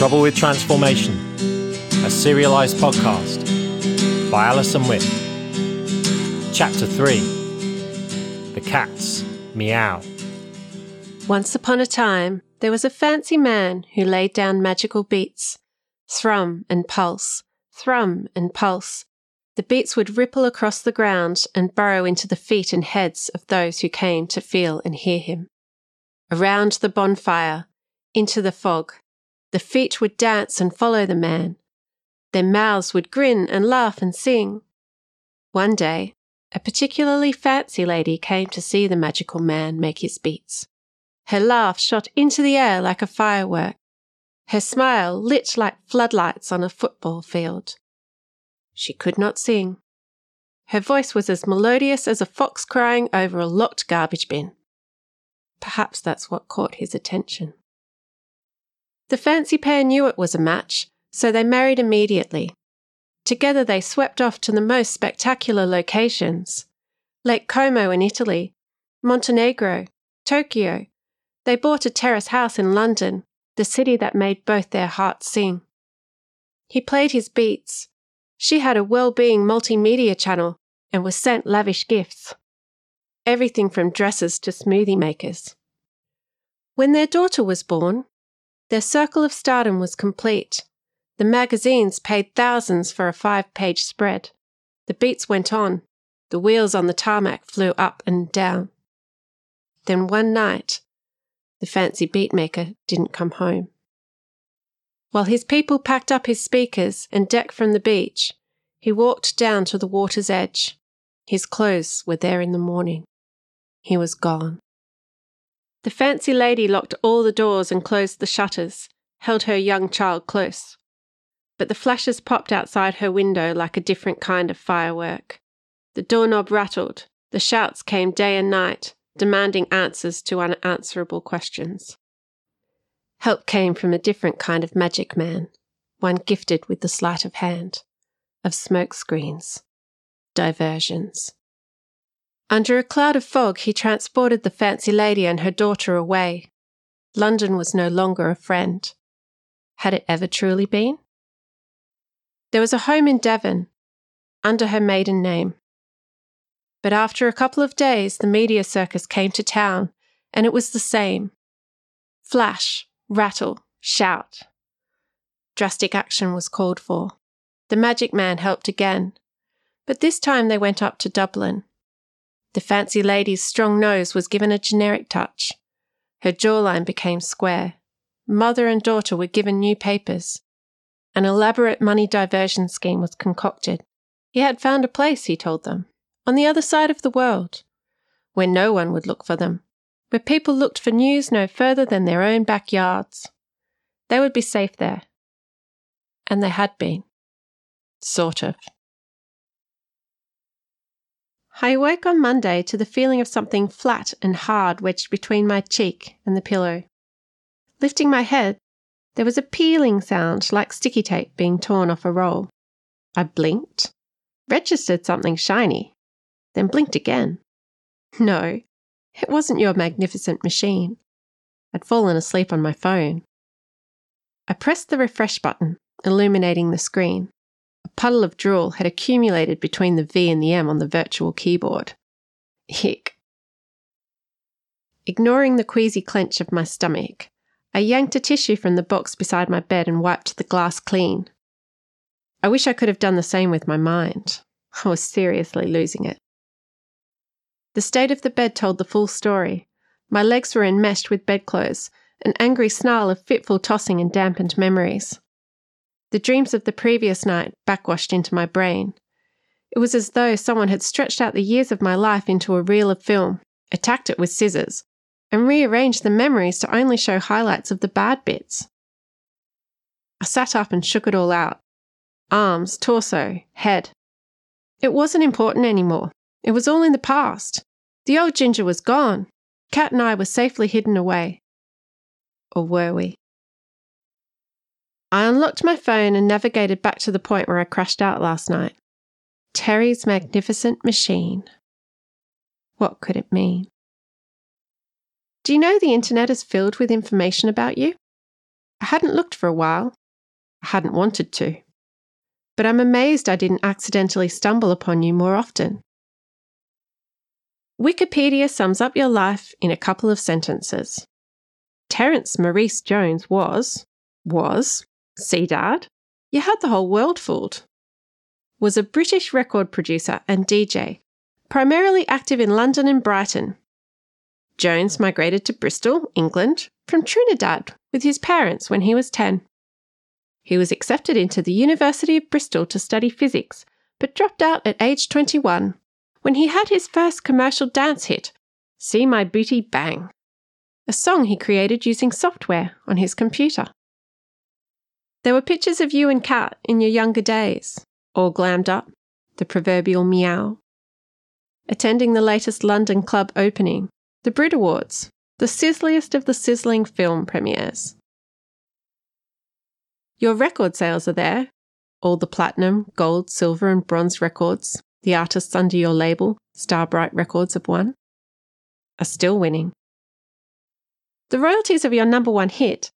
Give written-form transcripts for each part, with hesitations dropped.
Trouble with Transformation, a serialized podcast by Alison Witt. Chapter 3, The Cat's Meow. Once upon a time, there was a fancy man who laid down magical beats. Thrum and pulse, thrum and pulse. The beats would ripple across the ground and burrow into the feet and heads of those who came to feel and hear him. Around the bonfire, into the fog, the feet would dance and follow the man. Their mouths would grin and laugh and sing. One day, a particularly fancy lady came to see the magical man make his beats. Her laugh shot into the air like a firework. Her smile lit like floodlights on a football field. She could not sing. Her voice was as melodious as a fox crying over a locked garbage bin. Perhaps that's what caught his attention. The fancy pair knew it was a match, so they married immediately. Together they swept off to the most spectacular locations. Lake Como in Italy, Montenegro, Tokyo. They bought a terrace house in London, the city that made both their hearts sing. He played his beats. She had a well-being multimedia channel and was sent lavish gifts. Everything from dresses to smoothie makers. When their daughter was born, their circle of stardom was complete. The magazines paid thousands for a 5-page spread. The beats went on. The wheels on the tarmac flew up and down. Then one night, the fancy beatmaker didn't come home. While his people packed up his speakers and decked from the beach, he walked down to the water's edge. His clothes were there in the morning. He was gone. The fancy lady locked all the doors and closed the shutters, held her young child close. But the flashes popped outside her window like a different kind of firework. The doorknob rattled. The shouts came day and night, demanding answers to unanswerable questions. Help came from a different kind of magic man, one gifted with the sleight of hand, of smoke screens, diversions. Under a cloud of fog, he transported the fancy lady and her daughter away. London was no longer a friend. Had it ever truly been? There was a home in Devon, under her maiden name. But after a couple of days, the media circus came to town, and it was the same. Flash, rattle, shout. Drastic action was called for. The magic man helped again, but this time they went up to Dublin. The fancy lady's strong nose was given a generic touch. Her jawline became square. Mother and daughter were given new papers. An elaborate money diversion scheme was concocted. He had found a place, he told them, on the other side of the world, where no one would look for them, where people looked for news no further than their own backyards. They would be safe there. And they had been. Sort of. I awoke on Monday to the feeling of something flat and hard wedged between my cheek and the pillow. Lifting my head, there was a peeling sound like sticky tape being torn off a roll. I blinked, registered something shiny, then blinked again. No, it wasn't your magnificent machine. I'd fallen asleep on my phone. I pressed the refresh button, illuminating the screen. A puddle of drool had accumulated between the V and the M on the virtual keyboard. Hick. Ignoring the queasy clench of my stomach, I yanked a tissue from the box beside my bed and wiped the glass clean. I wish I could have done the same with my mind. I was seriously losing it. The state of the bed told the full story. My legs were enmeshed with bedclothes, an angry snarl of fitful tossing and dampened memories. The dreams of the previous night backwashed into my brain. It was as though someone had stretched out the years of my life into a reel of film, attacked it with scissors, and rearranged the memories to only show highlights of the bad bits. I sat up and shook it all out. Arms, torso, head. It wasn't important anymore. It was all in the past. The old ginger was gone. Cat and I were safely hidden away. Or were we? I unlocked my phone and navigated back to the point where I crashed out last night. Terry's magnificent machine. What could it mean? Do you know the internet is filled with information about you? I hadn't looked for a while. I hadn't wanted to. But I'm amazed I didn't accidentally stumble upon you more often. Wikipedia sums up your life in a couple of sentences. Terence Maurice Jones was, see Dad, you had the whole world fooled, was a British record producer and DJ, primarily active in London and Brighton. Jones migrated to Bristol, England, from Trinidad with his parents when he was 10. He was accepted into the University of Bristol to study physics, but dropped out at age 21 when he had his first commercial dance hit, See My Beauty Bang, a song he created using software on his computer. There were pictures of you and Kat in your younger days, all glammed up, the proverbial meow, attending the latest London club opening, the Brit Awards, the sizzliest of the sizzling film premieres. Your record sales are there, all the platinum, gold, silver and bronze records the artists under your label, Starbrite Records, have won, are still winning. The royalties of your number one hit,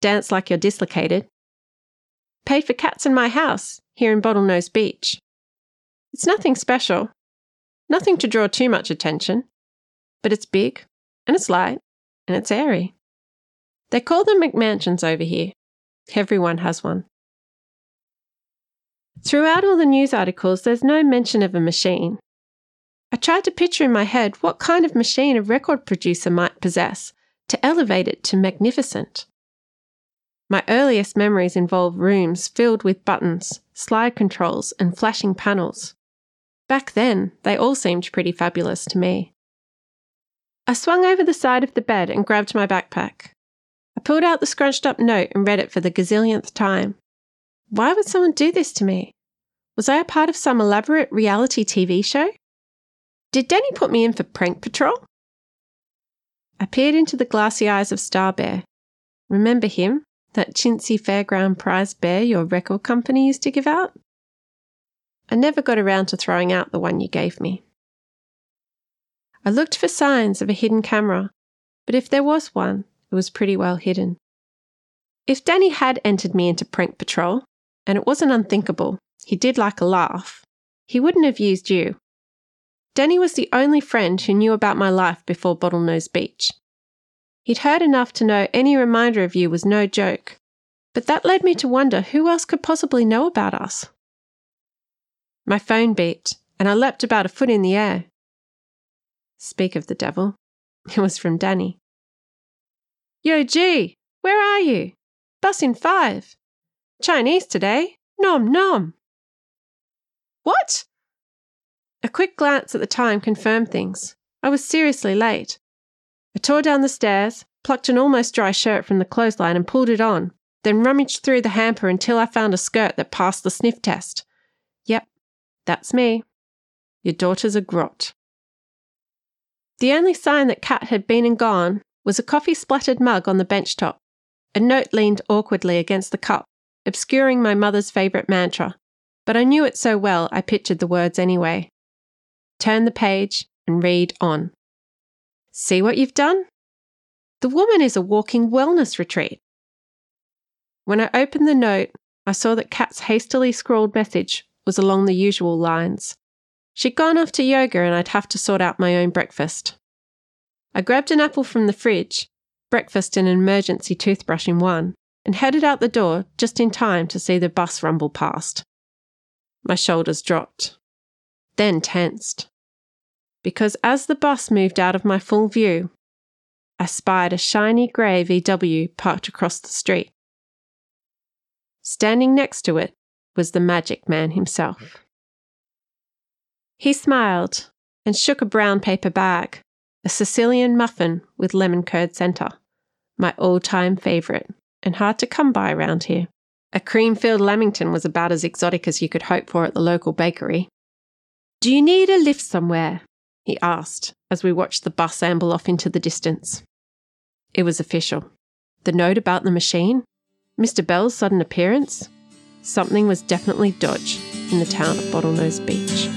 Dance Like You're Dislocated, paid for Cats in My House here in Bottlenose Beach. It's nothing special, nothing to draw too much attention, but it's big and it's light and it's airy. They call them McMansions over here. Everyone has one. Throughout all the news articles, there's no mention of a machine. I tried to picture in my head what kind of machine a record producer might possess to elevate it to magnificent. My earliest memories involve rooms filled with buttons, slide controls, and flashing panels. Back then, they all seemed pretty fabulous to me. I swung over the side of the bed and grabbed my backpack. I pulled out the scrunched-up note and read it for the gazillionth time. Why would someone do this to me? Was I a part of some elaborate reality TV show? Did Denny put me in for Prank Patrol? I peered into the glassy eyes of Star Bear. Remember him, that chintzy fairground prize bear your record company used to give out? I never got around to throwing out the one you gave me. I looked for signs of a hidden camera, but if there was one, it was pretty well hidden. If Danny had entered me into Prank Patrol, and it wasn't unthinkable, he did like a laugh, he wouldn't have used you. Danny was the only friend who knew about my life before Bottlenose Beach. He'd heard enough to know any reminder of you was no joke, but that led me to wonder who else could possibly know about us. My phone beeped, and I leapt about a foot in the air. Speak of the devil, it was from Danny. Yo, G, where are you? Bus in 5. Chinese today. Nom nom. What? A quick glance at the time confirmed things. I was seriously late. I tore down the stairs, plucked an almost dry shirt from the clothesline and pulled it on, then rummaged through the hamper until I found a skirt that passed the sniff test. Yep, that's me. Your daughter's a grot. The only sign that Kat had been and gone was a coffee-splattered mug on the bench top. A note leaned awkwardly against the cup, obscuring my mother's favourite mantra, but I knew it so well I pictured the words anyway. Turn the page and read on. See what you've done? The woman is a walking wellness retreat. When I opened the note, I saw that Kat's hastily scrawled message was along the usual lines. She'd gone off to yoga and I'd have to sort out my own breakfast. I grabbed an apple from the fridge, breakfast and an emergency toothbrush in one, and headed out the door just in time to see the bus rumble past. My shoulders dropped, then tensed, because as the bus moved out of my full view, I spied a shiny grey VW parked across the street. Standing next to it was the magic man himself. He smiled and shook a brown paper bag, a Sicilian muffin with lemon curd centre, my all-time favourite, and hard to come by around here. A cream-filled Lamington was about as exotic as you could hope for at the local bakery. Do you need a lift somewhere? He asked, as we watched the bus amble off into the distance. It was official. The note about the machine? Mr. Bell's sudden appearance? Something was definitely dodge in the town of Bottlenose Beach.